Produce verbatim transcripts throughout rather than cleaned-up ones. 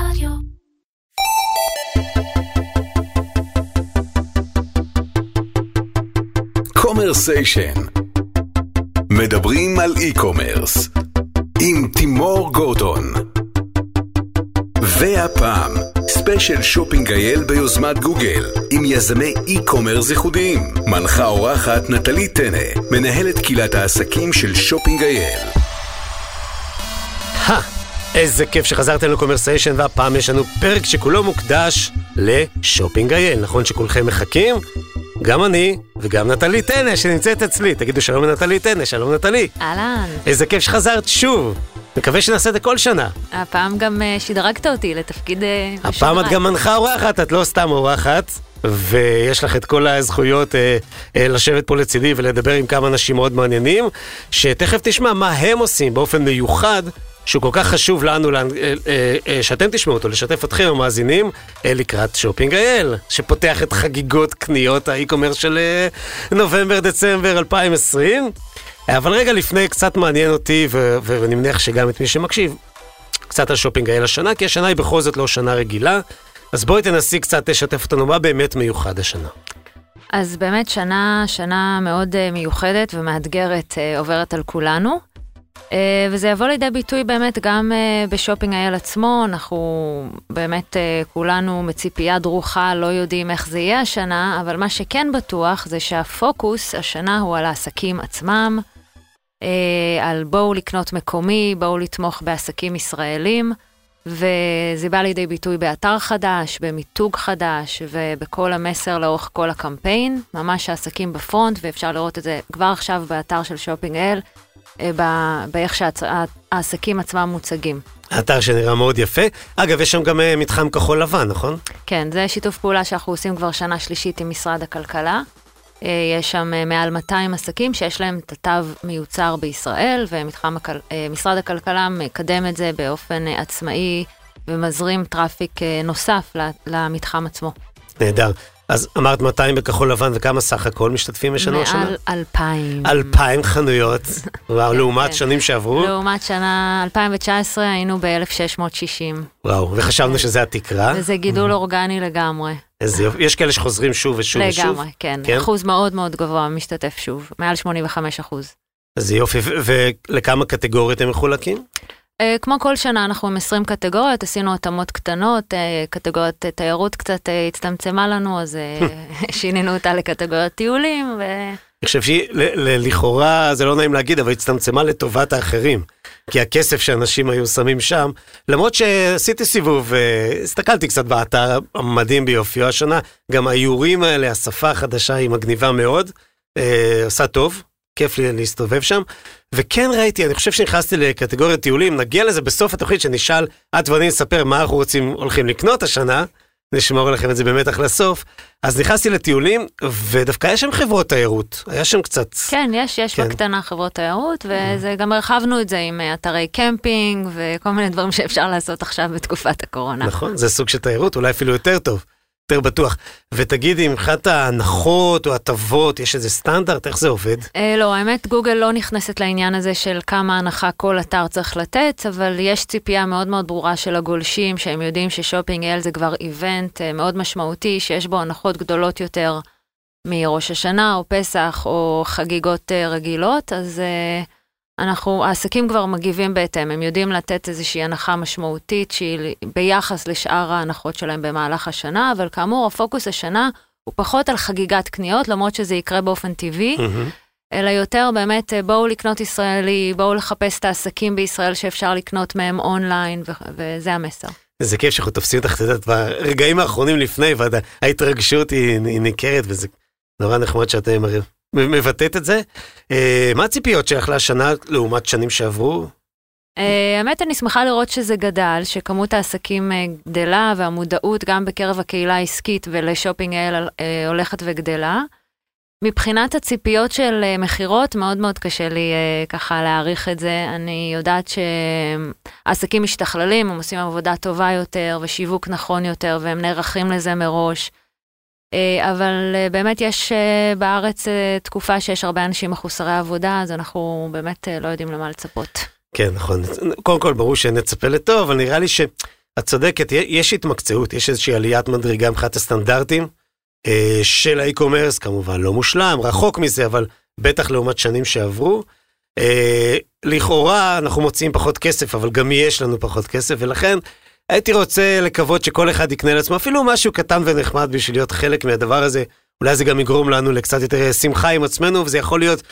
רדיו. קומרסיישן. מדברים על אי-קומרס עם תימור גורדון. והפעם ספיישל שופינג אייל ביוזמת גוגל עם יזמי אי-קומרס ייחודיים. מנחה אורחת נתלי תנה, מנהלת קהילת העסקים של שופינג אייל. ה! איזה כיף שחזרתם לקומרסיישן, והפעם יש לנו פרק שכולו מוקדש לשופינג אייל. נכון שכולכם מחכים? גם אני וגם נתלי תנה שנמצאת אצלי. תגידו שלום לנתלי תנה. שלום נתלי. אהלן. איזה כיף שחזרת שוב. מקווה שנעשה את זה כל שנה. הפעם גם שדרגת אותי לתפקיד השדרה. הפעם את גם מנחה אורחת, את לא סתם אורחת, ויש לך את כל הזכויות אה, אה, לשבת פה לצידי ולדבר עם כמה אנשים מאוד מעניינים, שתכף תשמע מה הם עושים באופן מיוחד, שהוא כל כך חשוב לנו, אה, אה, אה, שאתם תשמעו אותו, לשתף אתכם המאזינים, אה, לקראת שופינג אייל, שפותח את חגיגות קניות האי-קומרס של אה, נובמבר-דצמבר אלפיים עשרים. אבל רגע לפני, קצת מעניין אותי, ו- ואני מניח שגם את מי שמקשיב, קצת על שופינג אייל השנה, כי השנה היא בכל זאת לא שנה רגילה, אז בואי תנסי קצת לשתף אותנו, מה באמת מיוחד השנה? אז באמת שנה, שנה מאוד מיוחדת ומאתגרת עוברת על כולנו, וזה יבוא לידי ביטוי באמת גם בשופינג אייל עצמו, אנחנו באמת כולנו מציפייה דרוכה, לא יודעים איך זה יהיה השנה, אבל מה שכן בטוח זה שהפוקוס השנה הוא על העסקים עצמם, על בואו לקנות מקומי, בואו לתמוך בעסקים ישראלים, וזה בא לידי ביטוי באתר חדש, במיתוג חדש, ובכל המסר לאורך כל הקמפיין, ממש העסקים בפרונט, ואפשר לראות את זה כבר עכשיו באתר של שופינג אייל, באיך שהעסקים עצמם מוצגים. האתר שנראה מאוד יפה. אגב, יש שם גם מתחם כחול לבן, נכון? כן, זה שיתוף פעולה שאנחנו עושים כבר שנה שלישית עם משרד הכלכלה. יש שם מעל מאתיים עסקים שיש להם תו מיוצר בישראל, ומשרד הכלכלה מקדם את זה באופן עצמאי, ומזרים טראפיק נוסף למתחם עצמו. נהדר. אז אמרת מאתיים בכחול לבן, וכמה סך הכל משתתפים בשנה השנה? מעל אלפיים. אלפיים חנויות, וואו, לעומת שנים שעברו? לעומת שנה אלפיים ותשע עשרה היינו ב-אלף שש מאות שישים. וואו, וחשבנו שזה התקרה? וזה גידול אורגני לגמרי. יש כאלה שחוזרים שוב ושוב ושוב? לגמרי, כן. אחוז מאוד מאוד גבוה משתתף שוב, מעל שמונים וחמישה אחוז. אז יופי, ולכמה קטגוריות הם מחולקים? כמו כל שנה אנחנו עם עשרים קטגוריות, עשינו התאמות קטנות, קטגוריות תיירות קצת הצטמצמה לנו, אז שינינו אותה לקטגוריות טיולים. אני חושב שלכאורה זה לא נעים להגיד, אבל הצטמצמה לטובת האחרים, כי הכסף שאנשים היו שמים שם, למרות שעשיתי סיבוב, הסתכלתי קצת באתר המדהים ביופיו השנה, גם האיורים האלה, השפה החדשה היא מגניבה מאוד, עושה טוב. כיף לי להסתובב שם, וכן ראיתי, אני חושב שנכנסתי לקטגוריית טיולים, נגיע לזה בסוף התוכנית שנשאל, את ואני נספר מה אנחנו רוצים, הולכים לקנות השנה, נשמור לכם את זה באמת אחלה סוף, אז נכנסתי לטיולים, ודווקא יש שם חברות תיירות, היה שם קצת... כן, יש, יש כן. בקטנה חברות תיירות, וגם הרחבנו את זה עם אתרי קמפינג, וכל מיני דברים שאפשר לעשות עכשיו בתקופת הקורונה. נכון, זה סוג של תיירות, אולי אפילו יותר טוב. יותר בטוח. ותגידי, מבחינת ההנחות או הטבות, יש איזה סטנדרט? איך זה עובד? לא, האמת, גוגל לא נכנסת לעניין הזה של כמה הנחה כל אתר צריך לתת, אבל יש ציפייה מאוד מאוד ברורה של הגולשים, שהם יודעים ששופינג אייל זה כבר איבנט מאוד משמעותי, שיש בו הנחות גדולות יותר מראש השנה, או פסח, או חגיגות רגילות, אז אנחנו, העסקים כבר מגיבים בהתאם, הם יודעים לתת איזושהי הנחה משמעותית שהיא ביחס לשאר ההנחות שלהם במהלך השנה, אבל כאמור, הפוקוס השנה הוא פחות על חגיגת קניות, למרות שזה יקרה באופן טבעי, אלא יותר באמת בואו לקנות ישראלי, בואו לחפש את העסקים בישראל שאפשר לקנות מהם אונליין, וזה המסר. זה כיף שאנחנו תופסים אותך, תדעת, ברגעים האחרונים לפני, וההתרגשות היא ניכרת, וזה נורא נחמד שאתם מראים. מבטאת את זה. מה הציפיות שלך לשנה לעומת שנים שעברו? האמת, אני שמחה לראות שזה גדל, שכמות העסקים גדלה, והמודעות גם בקרב הקהילה העסקית ולשופינג אייל הולכת וגדלה. מבחינת הציפיות של מחירות, מאוד מאוד קשה לי ככה להעריך את זה. אני יודעת שהעסקים משתכללים, הם עושים עבודה טובה יותר, ושיווק נכון יותר, והם נערכים לזה מראש. אבל באמת יש בארץ תקופה שיש הרבה אנשים מחוסרי עבודה, אז אנחנו באמת לא יודעים למה לצפות. כן, נכון. קודם כל ברור שנצפה לטוב, אבל נראה לי ש... את צודקת, יש התמקצעות, יש איזושהי עליית מדרגה מבחינת הסטנדרטים של האי-קומרס, כמובן לא מושלם, רחוק מזה, אבל בטח לעומת שנים שעברו. לכאורה אנחנו מוצאים פחות כסף, אבל גם יש לנו פחות כסף, ולכן הייתי רוצה לקוות שכל אחד יקנה לעצמו, אפילו משהו קטן ונחמד בשביל להיות חלק מהדבר הזה, אולי זה גם יגרום לנו לקצת יותר שמחה עם עצמנו, וזה יכול להיות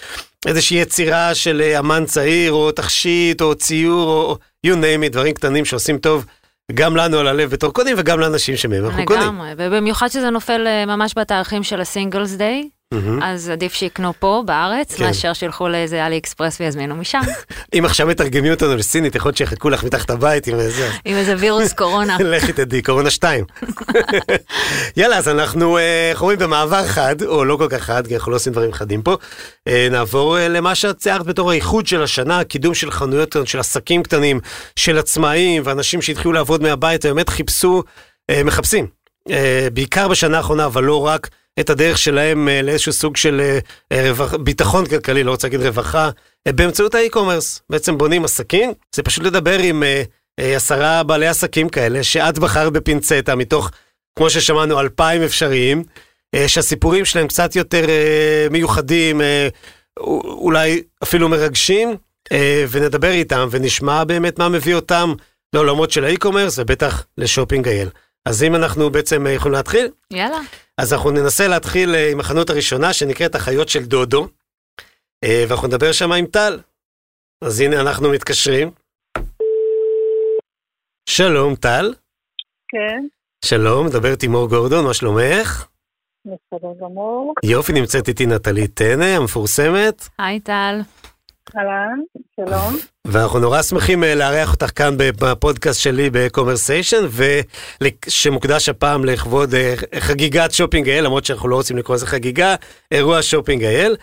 איזושהי יצירה של אמן צעיר, או תכשיט, או ציור, או you name it, דברים קטנים שעושים טוב, גם לנו על הלב בתור קונים, וגם לאנשים שמהם אנחנו קונים. לגמרי, ובמיוחד שזה נופל ממש בתאריכים של הסינגלס דיי, אז עדיף שיקנו פה בארץ, מאשר שילכו לאיזה אלי אקספרס ויזמינו משם. אם עכשיו מתרגמים אותנו לסינית, יכול להיות שיחתקו לך מתחת הבית עם איזה... עם איזה וירוס קורונה. לכי תדעי, קורונה שתיים. יאללה, אז אנחנו חורים במעבר חד, או לא כל כך חד, כי אנחנו לא עושים דברים חדים פה. נעבור למה שאת ציירת בתור האיחוד של השנה, הקידום של חנויות, של עסקים קטנים, של עצמאים, ואנשים שהתחילו לעבוד מהבית, באמת חיפשו, מחפשים. בעיקר בשנה האחרונה, אבל לא רק את הדרך שלהם לאיזשהו סוג של רווח, ביטחון כלכלי, לא רוצה להגיד רווחה, באמצעות האי-קומרס. בעצם בונים עסקים, זה פשוט לדבר עם עשרה בעלי עסקים כאלה, שאת בחרת בפינצטה מתוך, כמו ששמענו, אלפיים אפשריים, שהסיפורים שלהם קצת יותר מיוחדים, אולי אפילו מרגשים, ונדבר איתם, ונשמע באמת מה מביא אותם לעולמות של האי-קומרס, ובטח לשופינג אייל. אז אם אנחנו בעצם יכולים להתחיל? יאללה. אז אנחנו ננסה להתחיל עם החנות הראשונה, שנקראת החיות של דודו, ואנחנו נדבר שם עם טל. אז הנה אנחנו מתקשרים. שלום, טל. כן. שלום, מדבר תימור גורדון, מה שלומך? בסדר גמור. יופי, נמצאת איתי נתלי תנה, המפורסמת. היי, טל. אהלן, שלום. ואנחנו נורא שמחים לארח אותך כאן בפודקאסט שלי בקומרסיישן, שמוקדש הפעם לכבוד חגיגת שופינג אייל, למרות שאנחנו לא רוצים לקרוא לזה חגיגה, אירוע שופינג אייל,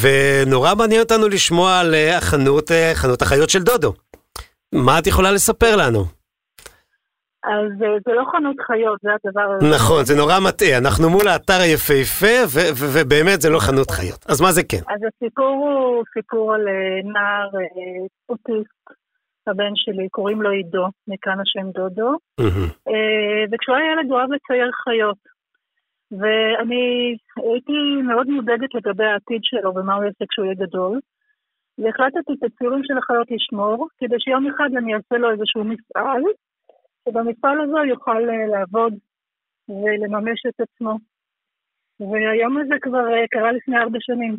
ונורא מעניין אותנו לשמוע על החנות, חנות החיות של דודו. מה את יכולה לספר לנו? אז זה לא חנות חיות, זה הדבר... נכון, זה נורא מטעה, אנחנו מול האתר היפהפה, ובאמת זה לא חנות חיות, אז מה זה כן? אז הסיפור הוא סיפור על נער אוטיסט, הבן שלי, קוראים לו עידו, מכאן השם דודו, וכשהוא היה ילד הוא אוהב לצייר חיות, ואני הייתי מאוד מודאגת לגבי העתיד שלו, ומה הוא יעשה כשהוא יהיה גדול, והחלטתי את הציורים של החיות לשמור, כדי שיום אחד אני אעשה לו איזשהו מפעל, שבמפעל הזה יוכל לעבוד ולממש את עצמו. והיום הזה כבר קרה לפני ארבע שנים.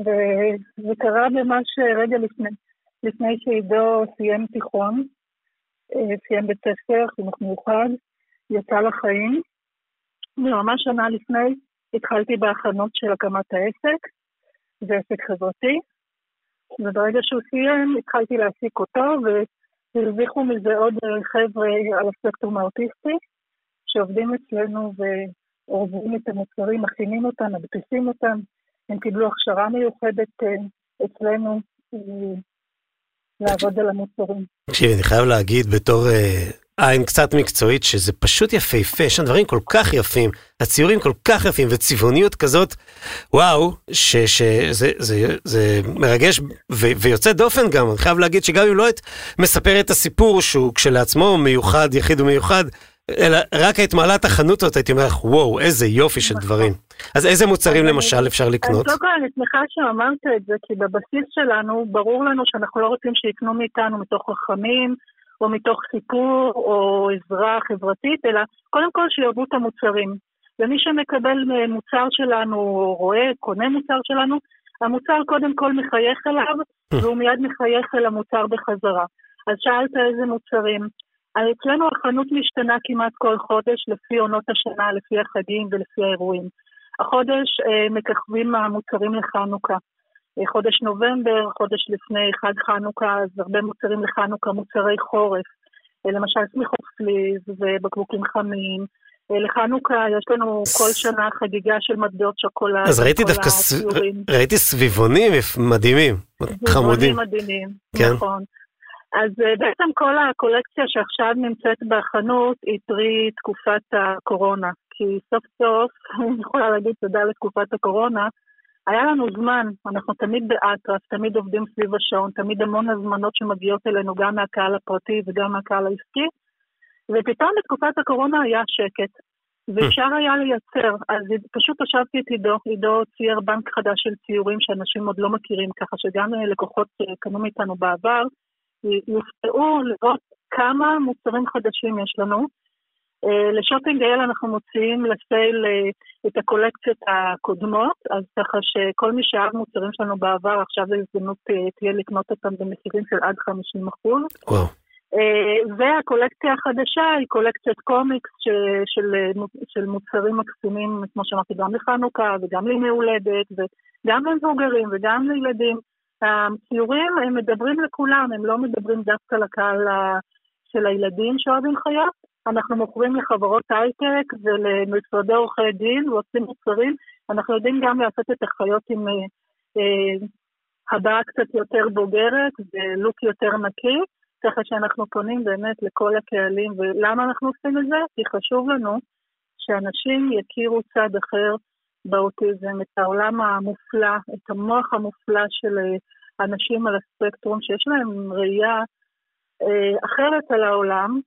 וזה קרה ממש רגע לפני, לפני שעידו סיים תיכון, סיים בית ספר, חינוך מיוחד, יצא לחיים. וממש שנה לפני התחלתי בהכנות של הקמת העסק, זה עסק חברתי, וברגע שהוא סיים התחלתי להעסיק אותו, ו... הרוויחו מזה עוד חבר'ה על הספקטרום האוטיסטי, שעובדים אצלנו ועורבים את המוצרים, מכינים אותם, מדפיסים אותם, הם קיבלו הכשרה מיוחדת אצלנו לעבוד על המוצרים. תקשיב, אני חייב להגיד בתור עין קצת מקצועית, שזה פשוט יפהפה, יש דברים כל כך יפים, הציורים כל כך יפים, וצבעוניות כזאת, וואו, שזה מרגש ויוצא דופן גם, אני חייב להגיד שגם אם לא את מספרת את הסיפור, שהוא כשלעצמו מיוחד, יחיד ומיוחד, אלא רק את מעלת החנות, הייתי אומר לך, וואו, איזה יופי של דברים. אז איזה מוצרים למשל אפשר לקנות? אז לא כאן, אני שמחה שאמרת את זה, כי בבסיס שלנו, ברור לנו שאנחנו לא רוצים שיקנו מאיתנו מתוך רחמים, או מתוך סיפור, או עזרה חברתית, אלא קודם כל שיאהבו את המוצרים. ומי שמקבל מוצר שלנו, או רואה, קונה מוצר שלנו, המוצר קודם כל מחייך אליו, והוא מיד מחייך אל המוצר בחזרה. אז שאלת איזה מוצרים. אצלנו החנות משתנה כמעט כל חודש, לפי עונות השנה, לפי החגים ולפי האירועים. החודש מככבים המוצרים לחנוכה. חודש נובמבר, חודש לפני חג חנוכה, אז הרבה מוצרים לחנוכה, מוצרי חורף, למשל סמיכות פליז ובקבוקים חמים, לחנוכה יש לנו כל שנה חגיגה של מטבעות שוקולד. אז ראיתי דווקא, ראיתי סביבונים מדהימים, חמודים. מדהימים, נכון. אז בעצם כל הקולקציה שעכשיו נמצאת בחנות היא פרי תקופת הקורונה, כי סוף סוף, אני יכולה להגיד תודה לתקופת הקורונה, היה לנו זמן, אנחנו תמיד באטרף, תמיד עובדים סביב השעון, תמיד המון הזמנות שמגיעות אלינו גם מהקהל הפרטי וגם מהקהל העסקי, ופתאום בתקופת הקורונה היה שקט, ואפשר היה לייצר, אז פשוט ישבתי את עידו, עידו צייר בנק חדש של ציורים שאנשים עוד לא מכירים, ככה שגם לקוחות קנו מאיתנו בעבר, יופתעו לראות כמה מוצרים חדשים יש לנו. לשופינג אייל אנחנו מוציאים לסייל את הקולקציות הקודמות, אז ככה שכל מי שאהב מוצרים שלנו בעבר, עכשיו ההזדמנות תהיה לקנות אותם במחירים של עד חמישים אחוז. וואו. והקולקציה החדשה היא קולקציית קומיקס של, של מוצרים מקסימים, כמו שאמרתי, גם לחנוכה וגם לימי הולדת וגם למבוגרים וגם לילדים. הציורים הם מדברים לכולם, הם לא מדברים דווקא לקהל של הילדים שאוהבים חיות. אנחנו מוכרים לחברות הייטק ולמשרדי עורכי דין ועושים מוצרים. אנחנו יודעים גם לעשות את החיות עם אה, הבאה קצת יותר בוגרת ולוק יותר נקי, ככה שאנחנו פונים באמת לכל הקהלים. ולמה אנחנו עושים את זה? כי חשוב לנו שאנשים יכירו צד אחר באוטיזם, את העולם המופלא, את המוח המופלא של אנשים על הספקטרום, שיש להם ראייה אה, אחרת על העולם,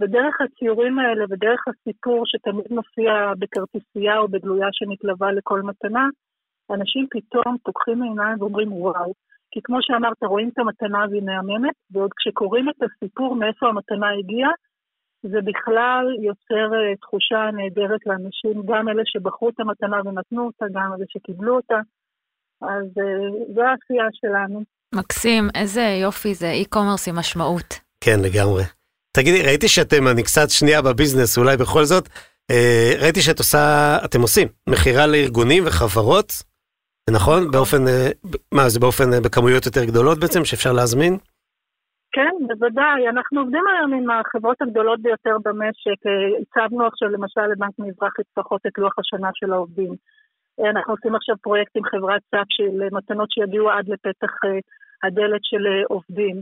ודרך הציורים האלה ודרך הסיפור שתמיד מופיע בכרטיסייה או בגלויה שמתלווה לכל מתנה, אנשים פתאום פוקחים עיניים ואומרים וואו, כי כמו שאמרת, רואים את המתנה והיא מהממת, ועוד כשקוראים את הסיפור מאיפה המתנה הגיעה, זה בכלל יוצר תחושה נהדרת לאנשים, גם אלה שבחרו את המתנה ונתנו אותה, גם אלה שקיבלו אותה, אז זו העשייה שלנו. מקסים, איזה יופי זה, אי-קומרס עם משמעות. כן, לגמרי. תגידי, ראיתי שאתם, אני קצת שנייה בביזנס, אולי בכל זאת, ראיתי שאת עושה, אתם עושים, מחירה לארגונים וחברות, נכון? באופן, מה, זה באופן, בכמויות יותר גדולות בעצם, שאפשר להזמין? כן, בוודאי. אנחנו עובדים היום עם החברות הגדולות ביותר במשק. הצבנו עכשיו למשל לבנק מזרחי לפחות את לוח השנה של העובדים. אנחנו עושים עכשיו פרויקט עם חברת סף של מתנות שיגיעו עד לפתח הדלת של עובדים.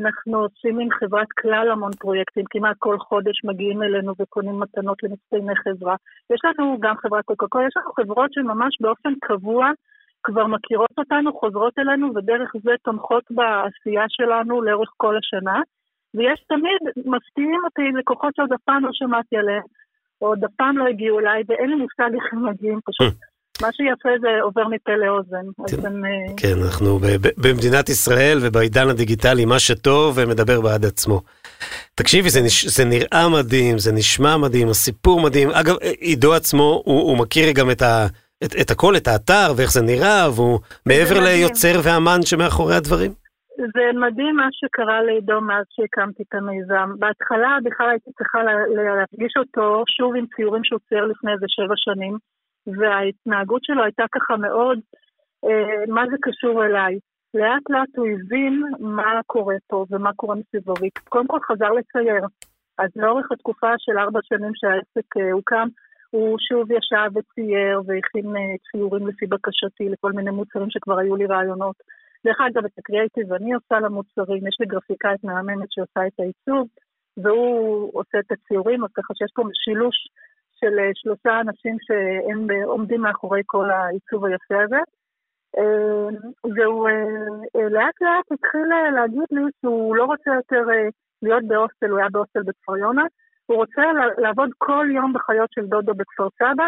אנחנו עושים עם חברת כלל המון פרויקטים, כמעט כל חודש מגיעים אלינו וקונים מתנות למצטייני חברה. יש לנו גם חברת קוקה-קולה, יש לנו חברות שממש באופן קבוע כבר מכירות אותנו, חוזרות אלינו, ודרך זה תומכות בעשייה שלנו לאורך כל השנה. ויש תמיד, מפתיעים אותי לקוחות שעוד הפעם לא שמעתי עליהם, או עוד הפעם לא הגיעו אליי, ואין לי מושג איך הם מגיעים פשוט. מה שיפה זה עובר מפה לאוזן. כן, אנחנו במדינת ישראל ובעידן הדיגיטלי, מה שטוב מדבר בעד עצמו. תקשיבי, זה נראה מדהים, זה נשמע מדהים, הסיפור מדהים. אגב, עידו עצמו, הוא מכיר גם את הכל, את האתר, ואיך זה נראה, והוא מעבר ליוצר ואמן שמאחורי הדברים. זה מדהים מה שקרה לעידו מאז שהקמתי את המיזם. בהתחלה, בכלל הייתי צריכה להפגיש אותו שוב עם ציורים שהוא צייר לפני איזה שבע שנים, וההתנהגות שלו הייתה ככה מאוד, אה, מה זה קשור אליי. לאט לאט הוא הבין מה קורה פה ומה קורה מסביבו. קודם כל חזר לצייר. אז לאורך התקופה של ארבע שנים שהעסק אה, הוקם, הוא שוב ישב וצייר והכין אה, ציורים לפי בקשתי לכל מיני מוצרים שכבר היו לי רעיונות. דרך אגב, את הקריאיטיב אני עושה למוצרים, יש לי גרפיקאית מאמנת שעושה את העיצוב, והוא עושה את הציורים, אז ככה שיש פה שילוש של שלושה אנשים שהם עומדים מאחורי כל העיצוב היפה הזה. והוא לאט לאט התחיל להגיד לי שהוא לא רוצה יותר להיות באוסטל, הוא היה באוסטל בכפר יונה, הוא רוצה לעבוד כל יום בחיות של דודו בכפר סבא,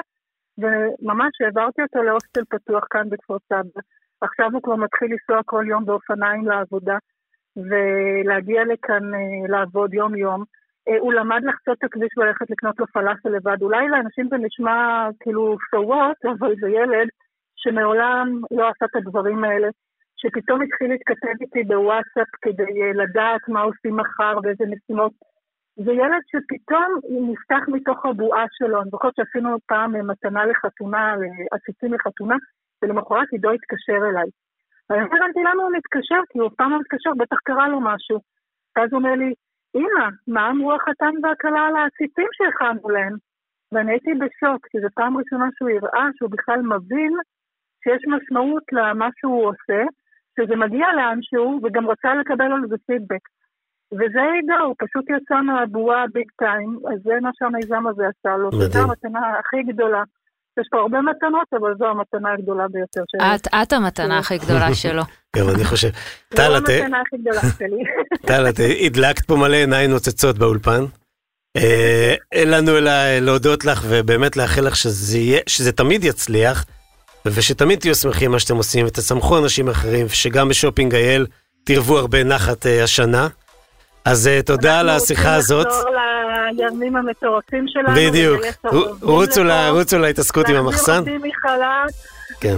וממש העברתי אותו לאוסטל פתוח כאן בכפר סבא. עכשיו הוא כבר מתחיל לנסוע כל יום באופניים לעבודה, ולהגיע לכאן לעבוד יום יום. הוא למד לחצות את הכביש וללכת לקנות לו פלאפל לבד. אולי לאנשים זה נשמע כאילו פשוט, אבל זה ילד שמעולם לא עשה את הדברים האלה, שפתאום התחיל להתכתב איתי בוואטסאפ כדי לדעת מה עושים מחר ואיזה משימות. זה ילד שפתאום נפתח מתוך הבועה שלו. אני זוכרת שעשינו פעם מתנה לחתונה, עציצים לחתונה, ולמחרת עידו התקשר אליי. אני אמרתי למה הוא מתקשר, כי הוא פעם לא מתקשר, בטח קרה לו משהו. אז הוא אומר לי, אמא, מה אמרו החתן והכלה על העציצים שהכנו להם? ואני הייתי בשוק, כי זו פעם ראשונה שהוא יראה, שהוא בכלל מבין שיש משמעות למה שהוא עושה, שזה מגיע לאנשהו, וגם רוצה לקבל על זה פידבק. וזה עידו, הוא פשוט יצא מהבועה ביג טיים, אז זה מה שהמיזם הזה עשה לו. זו המתנה הכי גדולה. יש פה הרבה מתנות, אבל זו המתנה הגדולה ביותר שלי. את, את המתנה הכי גדולה שלו. גם אני חושב. זו המתנה הכי גדולה שלי. טל, את הדלקת פה מלא עיניים נוצצות באולפן. אין לנו אלא להודות לך, ובאמת לאחל לך שזה תמיד יצליח, ושתמיד תהיו שמחים מה שאתם עושים, ותצמחו אנשים אחרים, ושגם בשופינג אייל תרבו הרבה נחת השנה. אז תודה על השיחה הזאת. אנחנו רוצים לחזור לימים המטורפים שלנו. בדיוק. רוצו להתעסקות עם המחסן. להחזיר אותי מחל"ת. כן.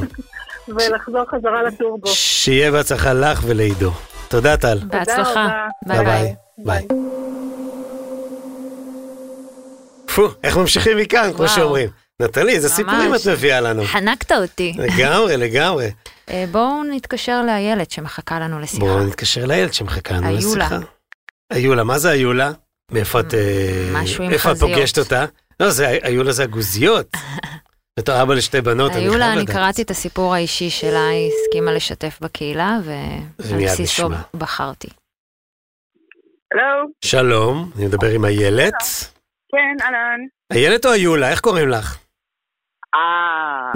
ולחזור חזרה לטורבו. שיהיה בהצלחה לך ולעידו. תודה טל. בהצלחה. ביי. ביי. פו, איך ממשיכים מכאן, כמו שאומרים. נתלי, איזה סיפורים את מביאה לנו. חנקת אותי. לגמרי, לגמרי. בואו נתקשר לאיילת שמחכה לנו לשיחה. בואו נתקשר לאיילת שמחכה לנו לשיחה. איולה, מה זה איולה? מאיפה את פוגשת אותה? לא, איולה זה הגוזיות. בתור אבא לשתי בנות, אני חייב לדעת. איולה, אני קראתי את הסיפור האישי שלה, היא הסכימה לשתף בקהילה, ובסיסו בחרתי. שלום, אני מדבר עם איילת. כן, אלן. איילת או איולה, איך קוראים לך? אה,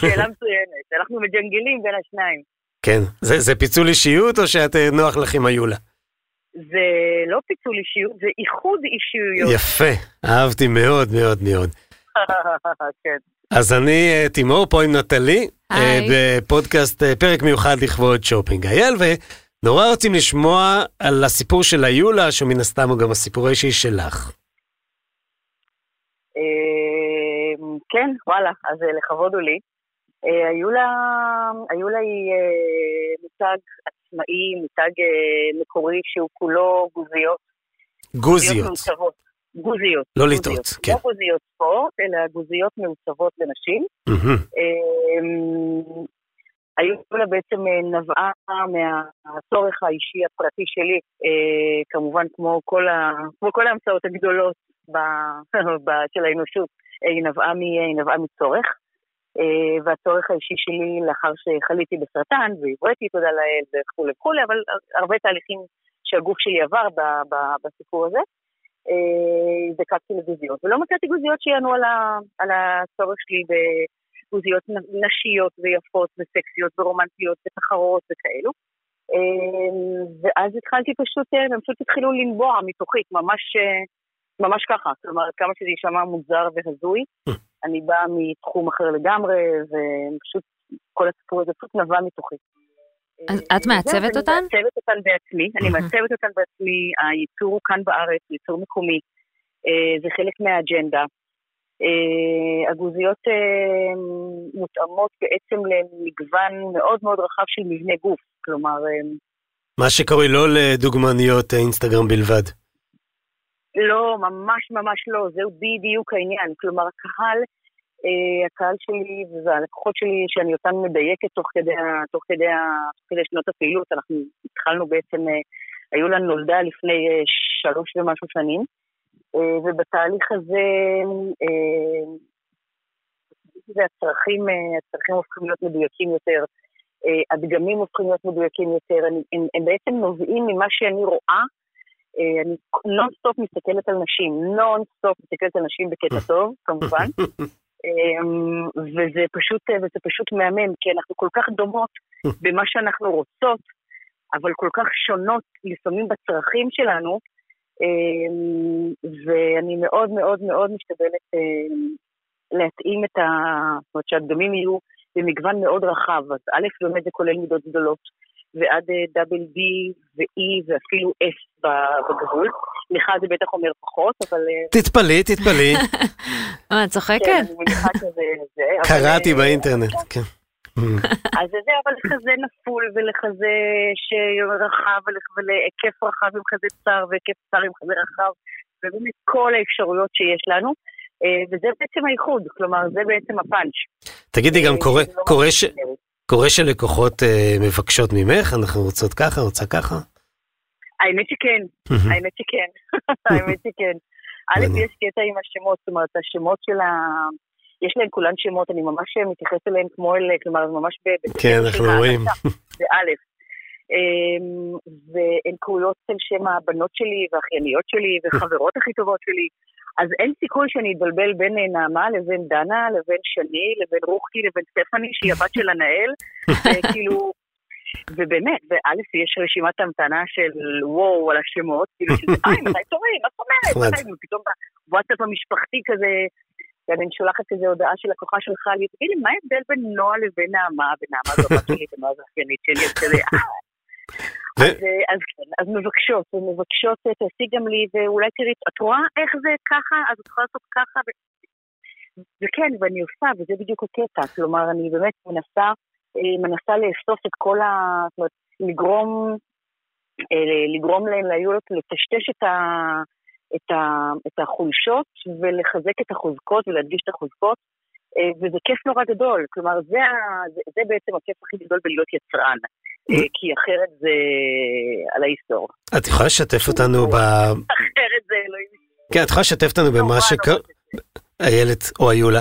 שאלה מצוינת, אנחנו מג'נגלים בין השניים. כן, זה, זה פיצול אישיות או שאת נוח לך עם איולה? זה לא פיצול אישיות, זה איחוד אישיויות. יפה, אהבתי מאוד מאוד מאוד. כן. אז אני תימור פה עם נתלי, בפודקאסט פרק מיוחד לכבוד שופינג אייל, ונורא רוצים לשמוע על הסיפור של איולה, שמן הסתם הוא גם הסיפור האישי שלך. כן, וואלה, אז לכבוד הוא לי. איולה, איולה היא מותג עצמאי, מותג מקורי שהוא כולו גוזיות. גוזיות. מעוצבות. גוזיות. לא לטעות, כן. לא גוזיות ספורט, אלא גוזיות מעוצבות לנשים. איולה בעצם נבעה מהצורך האישי הפרטי שלי, כמובן כמו כל כל ההמצאות הגדולות של האנושות, היא נבעה היא נבעה מצורך. והצורך האישי שלי לאחר שחליתי בסרטן והבראתי תודה לאל וכו' וכו', אבל הרבה תהליכים שהגוף שלי עבר בסיפור הזה, דקקתי לגוזיות, ולא מצאתי גוזיות שיענו על הצורך שלי בגוזיות נשיות ויפות וסקסיות ורומנטיות ותחרות וכאלו, ואז התחלתי פשוט, הם פשוט התחילו לנבוע מתוכית, ממש ממש ככה, כלומר כמה שזה יישמע מוזר והזוי, אני באה מתחום אחר לגמרי, ופשוט כל הסיפור הזה פשוט נבע מתוכי. את מעצבת אותן? אני מעצבת אותן בעצמי, אני מעצבת אותן בעצמי, הייצור הוא כאן בארץ, ייצור מקומי, זה חלק מהאג'נדה. הגוזיות מותאמות בעצם למגוון מאוד מאוד רחב של מבנה גוף, כלומר... מה שקרוי לא לדוגמניות אינסטגרם בלבד. לא, ממש ממש לא, זהו בדיוק העניין, כלומר הקהל, אה, הקהל שלי והלקוחות שלי שאני אותן מדייקת תוך כדי, תוך כדי, תוך כדי שנות הפעילות, אנחנו התחלנו בעצם, אה, היו לנו נולדה לפני אה, שלוש ומשהו שנים, אה, ובתהליך הזה, אה, הצרכים, אה, הצרכים הופכים להיות מדויקים יותר, אה, הדגמים הופכים להיות מדויקים יותר, הם, הם, הם בעצם נובעים ממה שאני רואה, אני נונסטופ מסתכלת על נשים, נונסטופ מסתכלת על נשים בקטע טוב, כמובן, וזה פשוט, וזה פשוט מהמם, כי אנחנו כל כך דומות במה שאנחנו רוצות, אבל כל כך שונות לפעמים בצרכים שלנו, ואני מאוד מאוד מאוד משתדלת להתאים את ה... זאת אומרת שהדגמים יהיו במגוון מאוד רחב, אז א' באמת זה כולל מידות גדולות, ועד דאבל בי ואי ואפילו אס בגבול. לך זה בטח אומר פחות, אבל... תתפלי, תתפלי. מה, צוחקת? קראתי באינטרנט, כן. אז זה, אבל לחזה נפול ולחזה שרחב ולהיקף רחב עם חזה צר והיקף צר עם חזה רחב, ובאמת כל האפשרויות שיש לנו, וזה בעצם הייחוד, כלומר, זה בעצם הפאנץ'. תגידי, גם קורה ש... קורה שלקוחות אה, מבקשות ממך, אנחנו רוצות ככה, רוצה ככה? האמת שכן, האמת שכן, האמת שכן. א', יש קטע עם השמות, זאת אומרת, השמות של ה... יש להן כולן שמות, אני ממש מתייחס אליהן כמו אלה, כלומר, ממש ב... כן, אנחנו רואים. זה א', והן קרויות של שם הבנות שלי, והאחייניות שלי, וחברות הכי טובות שלי, אז אין סיכוי שאני אתבלבל בין נעמה לבין דנה, לבין שני, לבין רוחי, לבין סטפני, שהיא הבת של הנהל, כאילו, ובאמת, ואלף יש רשימת המתנה של וואו על השמות, כאילו שזה, איי, מתי תורים, מה תומרת? פתאום בוואטסאפ המשפחתי כזה, אני משולחת כזה הודעה של לקוחה שלך, תגידי, מה ההבדל בין נועה לבין נעמה, ונעמה זו המתנית, נועה זו האחיינית שלי, אז כזה, אה. אז כן, אז מבקשות, ומבקשות תעשי גם לי, ואולי תראי, את רואה איך זה ככה, אז את יכולה לעשות ככה, וכן, ואני עושה, וזה בדיוק הקטע, כלומר, אני באמת מנסה, מנסה לאסוף את כל ה... זאת אומרת, לגרום, לגרום להם להיולות, לטשטש את ה... את ה... את החולשות, ולחזק את החוזקות, ולהדגיש את החוזקות, וזה כיף נורא גדול, כלומר, זה, ה... זה בעצם הכיף הכי גדול בלהיות יצרן. כי אחרת זה על האיסור. את יכולה לשתף אותנו ב... אחרת זה אלוהים. כן, את יכולה לשתף אותנו במה שקרה... איילת או איולה,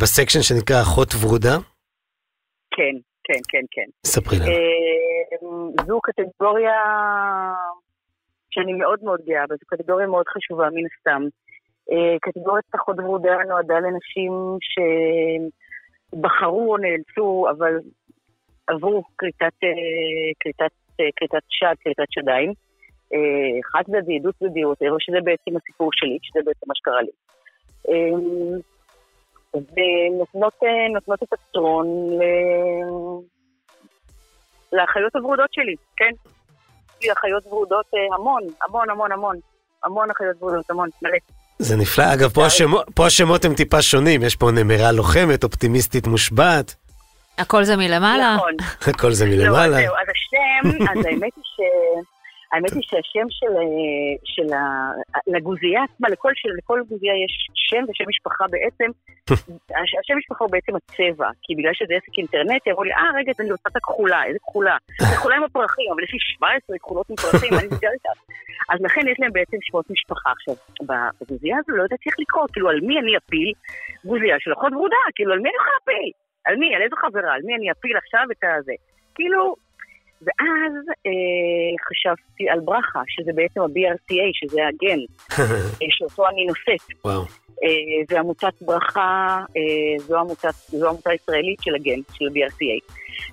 בסקשן שנקרא אחות ורודה? כן, כן, כן, כן. ספרי לנו. זו קטגוריה שאני מאוד מאוד גאה, וזו קטגוריה מאוד חשובה מן הסתם. קטגוריית אחות ורודה נועדה לנשים שבחרו או נאלצו, אבל... עברו קריטת, קריטת, קריטת שד, קריטת שדיים, חד זדי, עדות זדי, או שזה בעצם הסיפור שלי, שזה בעצם מה שקרה לי. ונותנות, נותנות את הפתרון לאחיות הוורודות שלי, כן? לי אחיות וורודות המון, המון, המון, המון, המון אחיות וורודות, המון, מלא. זה נפלא, אגב, פה, השמות, פה השמות הם טיפה שונים, יש פה נמרה לוחמת, אופטימיסטית מושבת, הכל זה מלמעלה. נכון. הכל זה מלמעלה. לא, אז השם, אז האמת היא ש... האמת היא שהשם של... של ה... לגוזייה, מה, לכל, של... לכל גוזייה יש שם ושם משפחה בעצם. השם משפחה הוא בעצם הצבע, כי בגלל שזה עסק אינטרנטי, אמרו לי, אה, רגע, אני רוצה את הכחולה, איזה כחולה. זה כחולה עם הפרחים, אבל יש לי שבע עשרה כחולות עם פרחים, אני מגיעה איתם. אז לכן יש להם בעצם שמות משפחה עכשיו. בגוזייה הזו לא יודעת איך לקרוא, כאילו, על מי אני אפיל גוזייה של אחות ורודה, כאילו, על מי אני יכולה אפיל? על מי, על איזו חברה, על מי אני אפיל עכשיו את הזה. כאילו, ואז אה, חשבתי על ברכה, שזה בעצם ה-בי אר סי איי, שזה הגן, שאותו אני נושאת. אה, ועמותת ברכה, אה, זו עמותת, זו עמותה ישראלית של הגן, של ה-בי אר סי איי.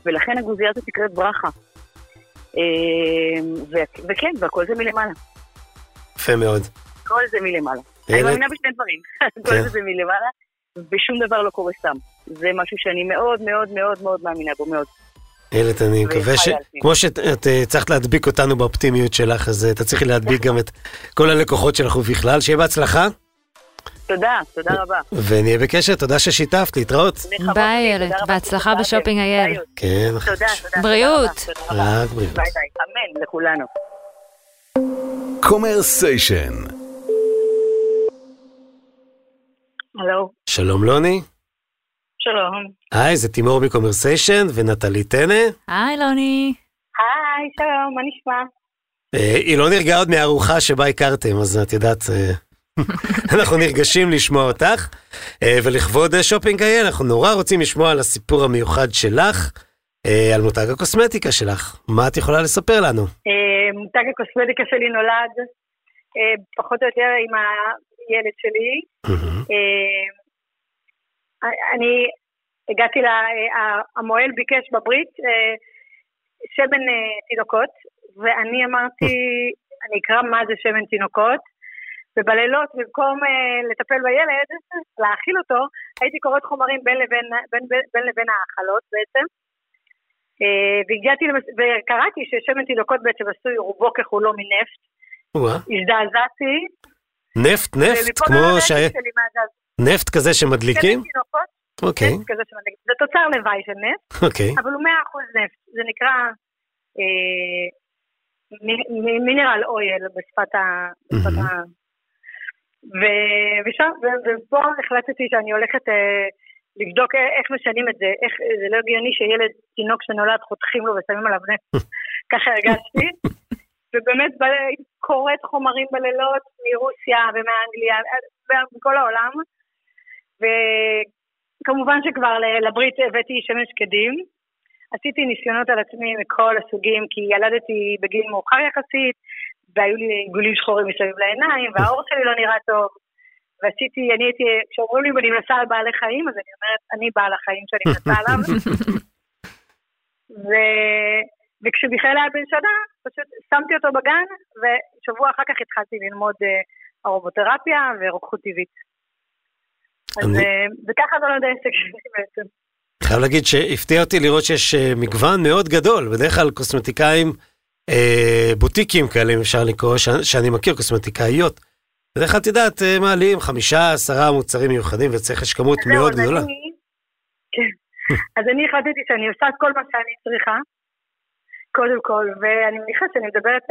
ולכן הגוזייה הזאת תקראת ברכה. אה, ו- וכן, והכל זה מלמעלה. יפה מאוד. כל זה מלמעלה. אני מאמינה בשני דברים. כל זה מלמעלה, ושום דבר לא קורה סתם. זה משהו שאני מאוד מאוד מאוד מאוד מאמינה בו, מאוד. איילת, אני מקווה ש... כמו שאת צריכת להדביק אותנו באופטימיות שלך, אז אתה צריכה להדביק גם את כל הלקוחות שלך ובכלל. שיהיה בהצלחה. תודה, תודה רבה. ונהיה בקשר, תודה ששיתפת, להתראות. ביי, איילת, בהצלחה בשופינג אייל. כן, תודה, תודה. בריאות. רק בריאות. ביי, ביי, אמן לכולנו. קומרסיישן. הלו. שלום, לוני. שלום. היי, זה תימור בקומרסיישן ונתלי תנה. היי, לוני. היי, שלום, מה נשמע? אה, היא לא נרגעה עוד מהארוחה שבה הכרתם, אז את יודעת, אה, אנחנו נרגשים לשמוע אותך, אה, ולכבוד שופינג אייל, אנחנו נורא רוצים לשמוע על הסיפור המיוחד שלך, אה, על מותג הקוסמטיקה שלך. מה את יכולה לספר לנו? אה, מותג הקוסמטיקה שלי נולד, אה, פחות או יותר עם הילד שלי, אה, אני הגעתי למועל ביקש בברית שמן תינוקות, ואני אמרתי, אני אקרא מה זה שמן תינוקות, ובלילות במקום לטפל בילד, להאכיל אותו, הייתי קוראת חומרים בין לבין, בין, בין לבין האכלות בעצם, והגעתי, וקראתי ששמן תינוקות בעצם עשוי רובו ככולו מנפט, הזדעזעתי. נפט, נפט, כמו ש... נפט כזה שמדליקים? נפט תינוקות, okay. נפט כזה שמדליקים. זה תוצר לוואי של נפט, okay. אבל הוא מאה אחוז נפט. זה נקרא אה, מינרל אויל בשפת ה... Mm-hmm. ה... ו- ושם, ו- ובו החלטתי שאני הולכת אה, לבדוק איך משנים את זה. איך, זה לא הגיוני שילד תינוק שנולד חותכים לו ושמים עליו נפט. ככה הרגשתי. ובאמת ב- קוראת חומרים בלילות מרוסיה ומאנגליה, בכל העולם. וכמובן שכבר לברית הבאתי שמן שקדים, עשיתי ניסיונות על עצמי מכל הסוגים, כי ילדתי בגיל מאוחר יחסית, והיו לי גולים שחורים מסביב לעיניים, והאור שלי לא נראה טוב, ועשיתי, אני הייתי, כשאומרים לי, אני מנסה על בעלי חיים, אז אני אומרת, אני בעל החיים שאני מנסה עליו, ו... וכשמיכאל היה בן שנה, פשוט שמתי אותו בגן, ושבוע אחר כך התחלתי ללמוד הרובותרפיה ורוקחות טבעית. אז וככה זה לא יודע עסק שלי בעצם. אני חייב להגיד שהפתיע אותי לראות שיש מגוון מאוד גדול, בדרך כלל קוסמטיקאים, בוטיקים כאלה, אם אפשר לקרוא, שאני מכיר, קוסמטיקאיות. בדרך כלל תדעת, מעלים חמישה, עשרה מוצרים מיוחדים, וצריך לשכמות מאוד גדולה. כן. אז אני החלטתי שאני עושה את כל מה שאני צריכה, קודם כל, ואני מניחה שאני מדברת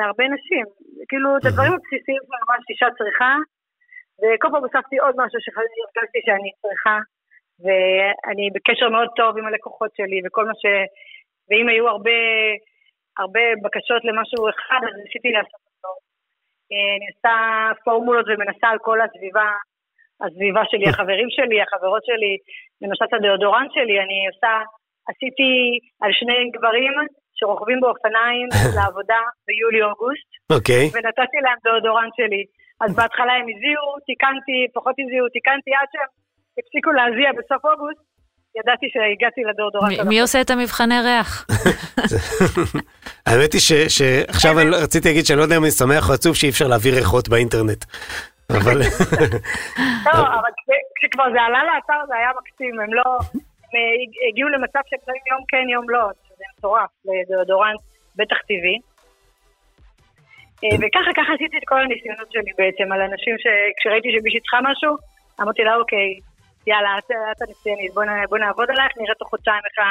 להרבה נשים, כאילו את הדברים הבסיסיים כבר שאישה צריכה, וכל פעם הוספתי עוד משהו שהרגשתי שאני צריכה, ואני בקשר מאוד טוב עם הלקוחות שלי, וכל מה ש... ואם היו הרבה, הרבה בקשות למשהו אחד, אז ניסיתי לעשות אותו. אני עושה פורמולות ומנסה על כל הסביבה, הסביבה שלי, החברים שלי, החברות שלי, מנושא את הדאודורנט שלי, אני עושה... עשיתי על שני גברים שרוכבים באופניים לעבודה ביולי-אוגוסט, okay. ונתתי להם דאודורנט שלי. אז בהתחלה הם הזיעו, תיקנתי, פחות הזיעו, תיקנתי, עד שהם הפסיקו להזיע בסוף אוגוסט, ידעתי שהגעתי לדאודורנט. מ- מי עושה את המבחני ריח? האמת היא שעכשיו אני רציתי להגיד שאני לא יודע אם אני שמח או עצוב שאי אפשר להעביר ריחות באינטרנט. אבל... טוב, אבל כשכבר זה עלה לאתר זה היה מקסים, הם לא... הגיעו למצב שפתאים יום כן, יום לא, זה מטורף, לדאודורנט בטח טבעי. וככה, ככה עשיתי את כל הניסיונות שלי בעצם, על אנשים שכשראיתי שמישהי צריכה משהו, אמרתי לה, אוקיי, יאללה, את הניסיונית, בוא נעבוד עלייך, נראה תוך חודשיים איך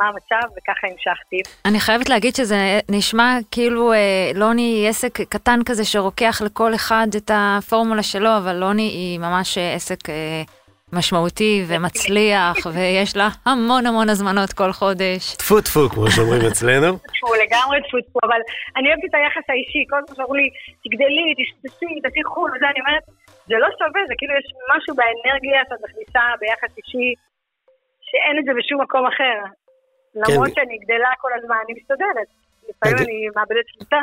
מה המצב, וככה המשכתי. אני חייבת להגיד שזה נשמע כאילו לוני היא עסק קטן כזה שרוקח לכל אחד את הפורמולה שלו, אבל לוני היא ממש עסק... משמעותי ומצליח, ויש לה המון המון הזמנות כל חודש. טפו טפו, כמו שאומרים אצלנו. טפו, לגמרי טפו טפו, אבל אני אוהבת את היחס האישי, כל הזמן שאומרו לי, תגדלי, תשתסי, תעשי חול, וזה אני אומרת, זה לא שווה, זה כאילו יש משהו באנרגיה, שאת מכניסה ביחס אישי, שאין את זה בשום מקום אחר. למרות שאני גדלה כל הזמן, אני מסתדרת. לפעמים אני מאבדת שליטה.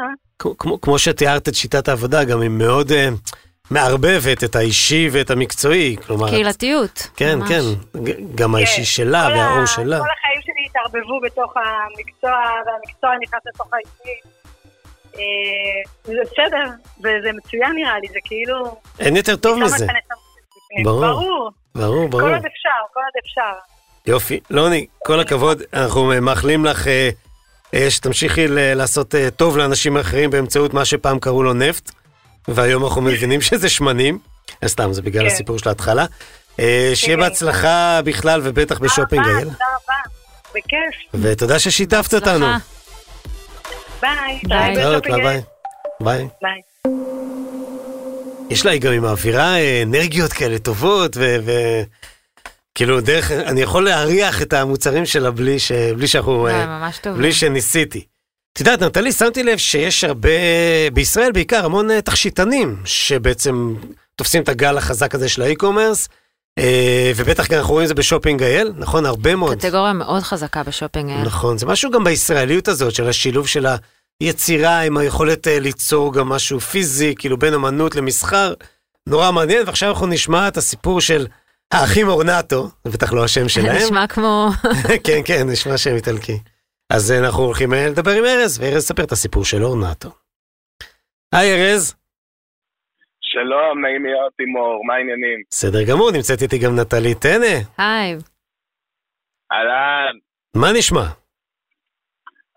כמו שתיארת את שיטת העבודה, גם היא מאוד... מערבבת את האישי ואת המקצועי, כלומר... קהילתיות. כן, ממש. כן, גם האישי שלה והאור שלה. כל החיים שלי התערבבו בתוך המקצוע, והמקצוע נכנס לתוך האישי. זה בסדר, וזה מצוין נראה לי, זה כאילו... אין יותר טוב מזה. ברור, ברור, ברור. כל עוד אפשר, כל עוד אפשר. יופי. לוני, כל הכבוד, אנחנו מאחלים לך שתמשיכי לעשות טוב לאנשים אחרים באמצעות מה שפעם קראו לו נפט. והיום אנחנו מבינים שזה שמנים, אז סתם, זה בגלל הסיפור של ההתחלה, שיהיה בהצלחה בכלל ובטח בשופינג אייל. תודה רבה, בכיף. ותודה ששיתפת אותנו. ביי, ביי, ביי. ביי. ביי. יש לה גם עם האווירה אנרגיות כאלה טובות, וכאילו דרך, אני יכול להריח את המוצרים שלה בלי שאנחנו, בלי שניסיתי. תדעת, נתלי, שמתי לב שיש הרבה, בישראל בעיקר, המון תכשיטנים, שבעצם תופסים את הגל החזק הזה של האי-קומרס, ובטח גם אנחנו רואים את זה בשופינג אייל, נכון, הרבה מאוד. קטגוריה מאוד חזקה בשופינג אייל. נכון, זה משהו גם בישראליות הזאת, של השילוב של היצירה, עם היכולת ליצור גם משהו פיזי, כאילו בין אמנות למסחר, נורא מעניין, ועכשיו אנחנו נשמע את הסיפור של האחים אורנטו, בטח לא השם שלהם. נשמע כמו... כן, כן, נשמע שם איטלקי. אז אנחנו הולכים לדבר עם ארז, וארז ספר את הסיפור של אורנטו. היי ארז. שלום, נעים להיות תימור, מה העניינים? בסדר גמור, נמצאת איתי גם נתלי תנה. היי. אהלן. מה נשמע?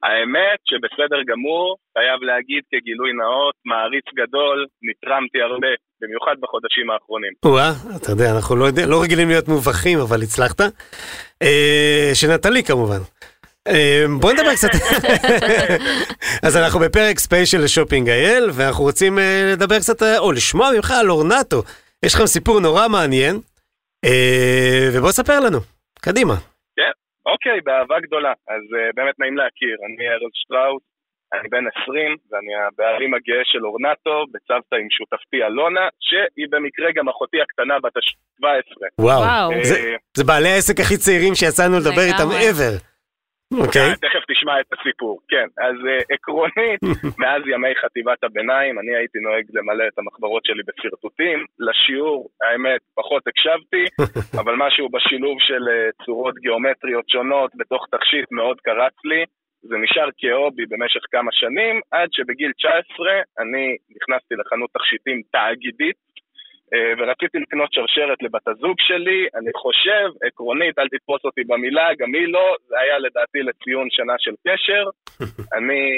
האמת שבסדר גמור, חייב להגיד כגילוי נאות, מעריץ גדול, נתרמתי הרבה, במיוחד בחודשים האחרונים. וואה, אתה יודע, אנחנו לא, יודע, לא רגילים להיות מובכים, אבל הצלחת. אה, שנתלי כמובן. בואו נדבר קצת. אז אנחנו בפרק ספיישל לשופינג אייל, ואנחנו רוצים לדבר קצת, או לשמוע ממך על אורנטו. יש לכם סיפור נורא מעניין, ובואו ספר לנו. קדימה. כן, אוקיי, באהבה גדולה. אז באמת נעים להכיר. אני ארז שטראות, אני בן עשרים, ואני הבעלים הגאה של אורנטו, בצוותא עם שותפתי אלונה, שהיא במקרה גם אחותי הקטנה בת שבע עשרה. וואו, זה בעלי העסק הכי צעירים שיצאנו לדבר איתם ever. אוקיי. תכף תשמע את הסיפור, כן. אז עקרונית, מאז ימי חטיבת הביניים, אני הייתי נוהג למלא את המחברות שלי בפרטוטים. לשיעור, האמת, פחות הקשבתי, אבל משהו בשילוב של צורות גיאומטריות שונות בתוך תכשיט מאוד קרץ לי. זה נשאר כהובי במשך כמה שנים, עד שבגיל תשע עשרה אני נכנסתי לחנות תכשיטים תאגידית, ורציתי לקנות שרשרת לבת הזוג שלי. אני חושב, עקרונית, אל תתפוס אותי במילה, גם היא לא, זה היה לדעתי לציון שנה של קשר. אני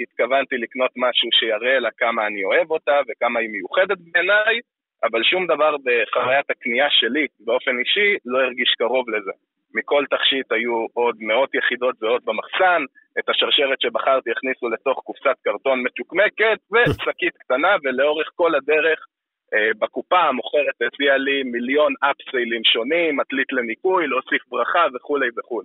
התכוונתי לקנות משהו שיראה לה כמה אני אוהב אותה, וכמה היא מיוחדת בעיניי, אבל שום דבר בחוויית הקנייה שלי, באופן אישי, לא הרגיש קרוב לזה. מכל תכשיט היו עוד מאות יחידות ועוד במחסן, את השרשרת שבחרתי הכניסו לתוך קופסת קרטון מצ'וקמקת, ושקית קטנה, ולאורך כל הדרך, בקופה המוכרת הציעה לי מיליון אפסיילים שונים, מטלית לניקוי, להוסיף ברכה וכו' וכו'.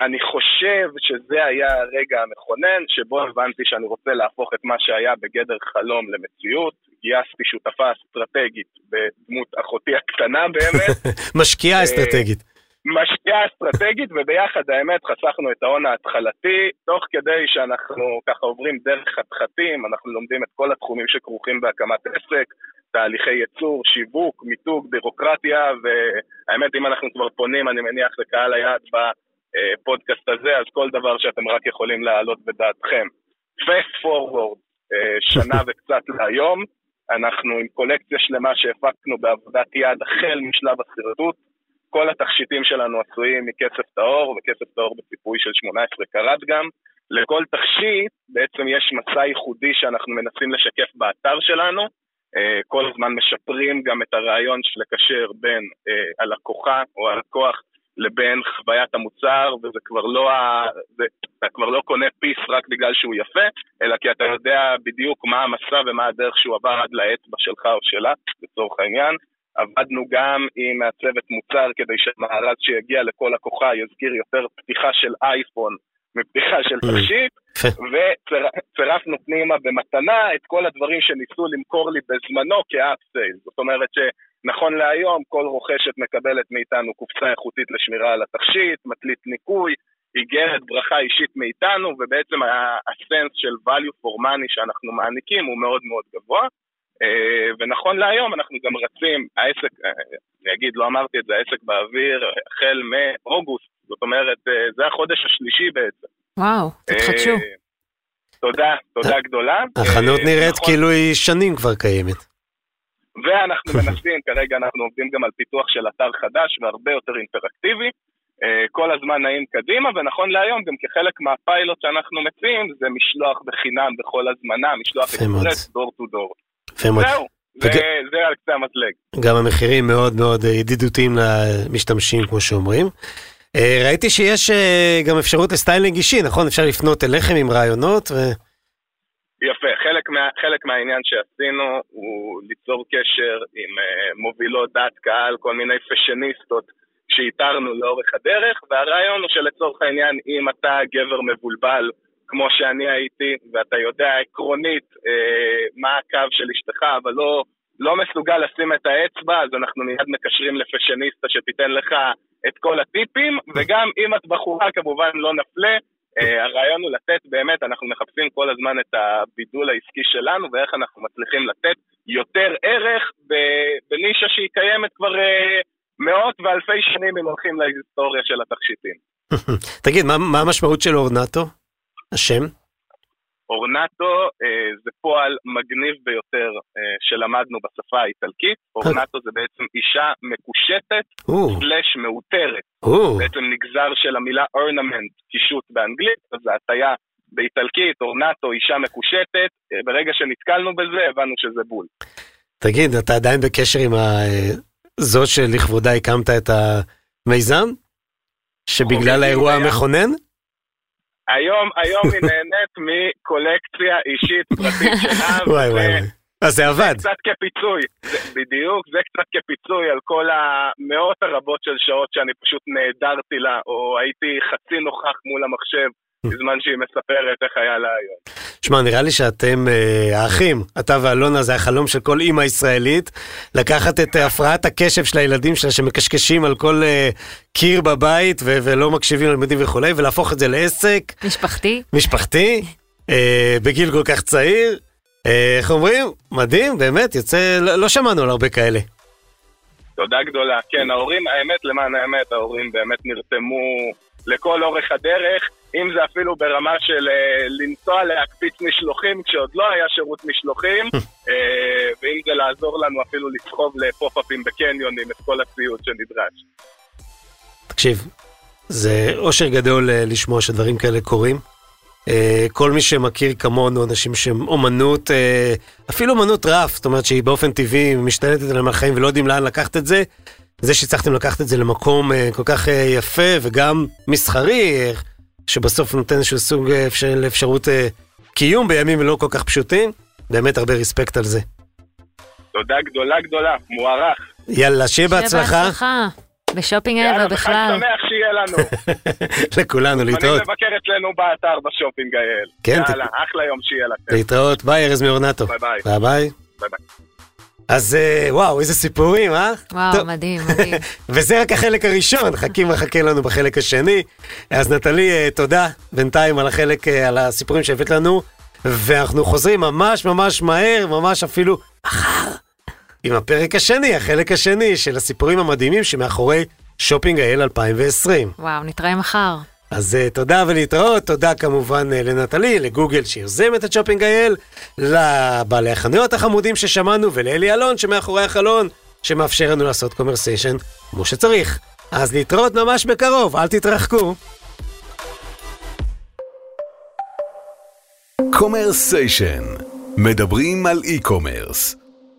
אני חושב שזה היה הרגע המכונן, שבו הבנתי שאני רוצה להפוך את מה שהיה בגדר חלום למציאות. גייסתי שותפה אסטרטגית בדמות אחותי הקטנה באמת. משקיעה אסטרטגית. משקיעה אסטרטגית, וביחד האמת חסכנו את ההון ההתחלתי, תוך כדי שאנחנו ככה עוברים דרך חתחתים, אנחנו לומדים את כל התחומים שכרוכים בהקמת עסק, תהליכי ייצור, שיווק, מיתוג, בירוקרטיה, והאמת אם אנחנו כבר פונים, אני מניח לקהל היעד בפודקאסט הזה, אז כל דבר שאתם רק יכולים להעלות בדעתכם. Fast forward, שנה וקצת להיום, אנחנו עם קולקציה שלמה שהפקנו בעבודת יד החל משלב הסרטוט, כל התכשיטים שלנו עשויים מכסף טהור, וכסף טהור בציפוי של שמונה עשרה קראט גם. לכל תכשיט בעצם יש מסע ייחודי שאנחנו מנסים לשקף באתר שלנו, כל הזמן משפרים גם את הרעיון של לקשר בין הלקוחה או הלקוח לבין חוויית המוצר, וזה כבר לא, זה, אתה כבר לא קונה פיס רק בגלל שהוא יפה, אלא כי אתה יודע בדיוק מה המסע ומה הדרך שהוא עבר עד לאצבע שלך או שלה, לצורך העניין. עבדנו גם עם מעצבת מוצר כדי שהמארז שיגיע לכל לקוחה יזכיר יותר פתיחה של אייפון מפתיחה של תכשיט, וצירפנו פנימה במתנה את כל הדברים שניסו למכור לי בזמנו כאפסייל. זאת אומרת שנכון להיום כל רוכשת מקבלת מאיתנו קופסה איכותית לשמירה על התכשיט, מטלית ניקוי, איגרת ברכה אישית מאיתנו, ובעצם הסנס של value for money שאנחנו מעניקים הוא מאוד מאוד גבוה. ונכון להיום אנחנו גם רצים, העסק, אני אגיד, לא אמרתי את זה, העסק באוויר החל מאוגוסט, זאת אומרת, זה החודש השלישי בעצם. וואו, תתחדשו. תודה, תודה גדולה. החנות נראית כאילו היא שנים כבר קיימת. ואנחנו מנסים, כרגע אנחנו עובדים גם על פיתוח של אתר חדש והרבה יותר אינטראקטיבי, כל הזמן נעים קדימה, ונכון להיום גם כחלק מהפיילוט שאנחנו מציעים, זה משלוח בחינם בכל הזמנה, משלוח אקספרס דור טו דור. זהו, זה על קצה המזלג. גם המחירים מאוד מאוד ידידותיים למשתמשים, כמו שאומרים. ראיתי שיש גם אפשרות לסטיילינג אישי, נכון? אפשר לפנות אליכם עם רעיונות. יפה, חלק מהעניין שעשינו הוא ליצור קשר עם מובילות דעת קהל, כל מיני פשניסטות שאיתרנו לאורך הדרך, והרעיון הוא שלצורך העניין, אם אתה גבר מבולבל, כמו שאני הייתי, ואתה יודע עקרונית אה, מה הקו של אשתך, אבל לא, לא מסוגל לשים את האצבע, אז אנחנו מיד מקשרים לפשניסטה שתיתן לך את כל הטיפים, וגם אם את בחורה כמובן לא נפלה, אה, הרעיון הוא לתת באמת, אנחנו מחפשים כל הזמן את הבידול העסקי שלנו, ואיך אנחנו מצליחים לתת יותר ערך בנישה שהיא קיימת כבר אה, מאות ואלפי שנים, אם הולכים להיסטוריה של התכשיטים. תגיד, מה, מה המשמעות של אורנטו? השם? אורנטו אה, זה פועל מגניב ביותר אה, שלמדנו בשפה האיטלקית. אורנטו זה בעצם אישה מקושטת סלש מאותרת. בעצם נגזר של המילה ornament, קישוט באנגלית, אז ההטיה באיטלקית, אורנטו, אישה מקושטת. אה, ברגע שנתקלנו בזה, הבנו שזה בול. תגיד, אתה עדיין בקשר עם ה... זאת שלכבודה הקמת את המיזם? שבגלל האירוע המכונן? היום, היום היא נהנית מקולקציה אישית פרטית שלה. וואי וואי, אז זה עבד. זה קצת כפיצוי, בדיוק, זה קצת כפיצוי על כל המאות הרבות של שעות שאני פשוט נהדרתי לה, או הייתי חצי נוכח מול המחשב, בזמן שהיא מספרת איך היה לה היום. שמע, נראה לי שאתם האחים, אתה ואלונה, זה החלום של כל אימא ישראלית, לקחת את הפרעת הקשב של הילדים שלה, שמקשקשים על כל קיר בבית, ולא מקשיבים ללמדים וכו', ולהפוך את זה לעסק. משפחתי. משפחתי, בגיל כל כך צעיר. איך אומרים? מדהים, באמת, יוצא, לא שמענו על הרבה כאלה. תודה גדולה. כן, ההורים, האמת, למען האמת, ההורים באמת נרתמו לכל אורך הדרך, אם זה אפילו ברמה של לנסוע להקפיץ משלוחים כשעוד לא היה שירות משלוחים, ואם זה לעזור לנו אפילו לסחוב לפופ-אפים בקניונים את כל הציוד שנדרש. תקשיב, זה אושר גדול לשמוע שדברים כאלה קורים. כל מי שמכיר כמונו, אנשים שהם אומנות, אפילו אומנות רף, זאת אומרת שהיא באופן טבעי משתלטת עליהם על חיים ולא יודעים לאן לקחת את זה, זה שצריכתם לקחת את זה למקום כל כך יפה וגם מסחרי, שבסוף נותן איזשהו סוג של אפשרות קיום בימים לא כל כך פשוטים, באמת הרבה רספקט על זה. תודה גדולה גדולה, מוערך. יאללה, שיהיה בהצלחה. שיהיה בהצלחה. בשופינג אייל ובכלל. יאללה, בכלל שמח שיהיה לנו. לכולנו, להתראות. אני מבקר אצלנו באתר בשופינג אייל. כן. יאללה, אחלה יום שיהיה לכם. להתראות, ביי, ארז מאורנטו. ביי ביי. ביי ביי. ביי ביי. אז וואו, איזה סיפורים, אה? וואו, מדהים, מדהים. וזה רק החלק הראשון, חכים וחכה לנו בחלק השני. אז נתלי, תודה בינתיים על החלק, על הסיפורים שהבאת לנו, ואנחנו חוזרים ממש ממש מהר, ממש אפילו אחר, עם הפרק השני, החלק השני של הסיפורים המדהימים שמאחורי שופינג אייל אלפיים ועשרים. וואו, נתראה מחר. אז תודה ולהתראות, תודה כמובן לנתלי, לגוגל שיוזם את השופינג אייל, לבעלי החנויות החמודים ששמענו, ולאלי אלון שמאחורי החלון, שמאפשר לנו לעשות קומרסיישן כמו שצריך. אז להתראות ממש בקרוב, אל תתרחקו. קומרסיישן, מדברים על אי-קומרס,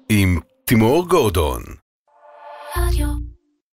עם תימור גורדון.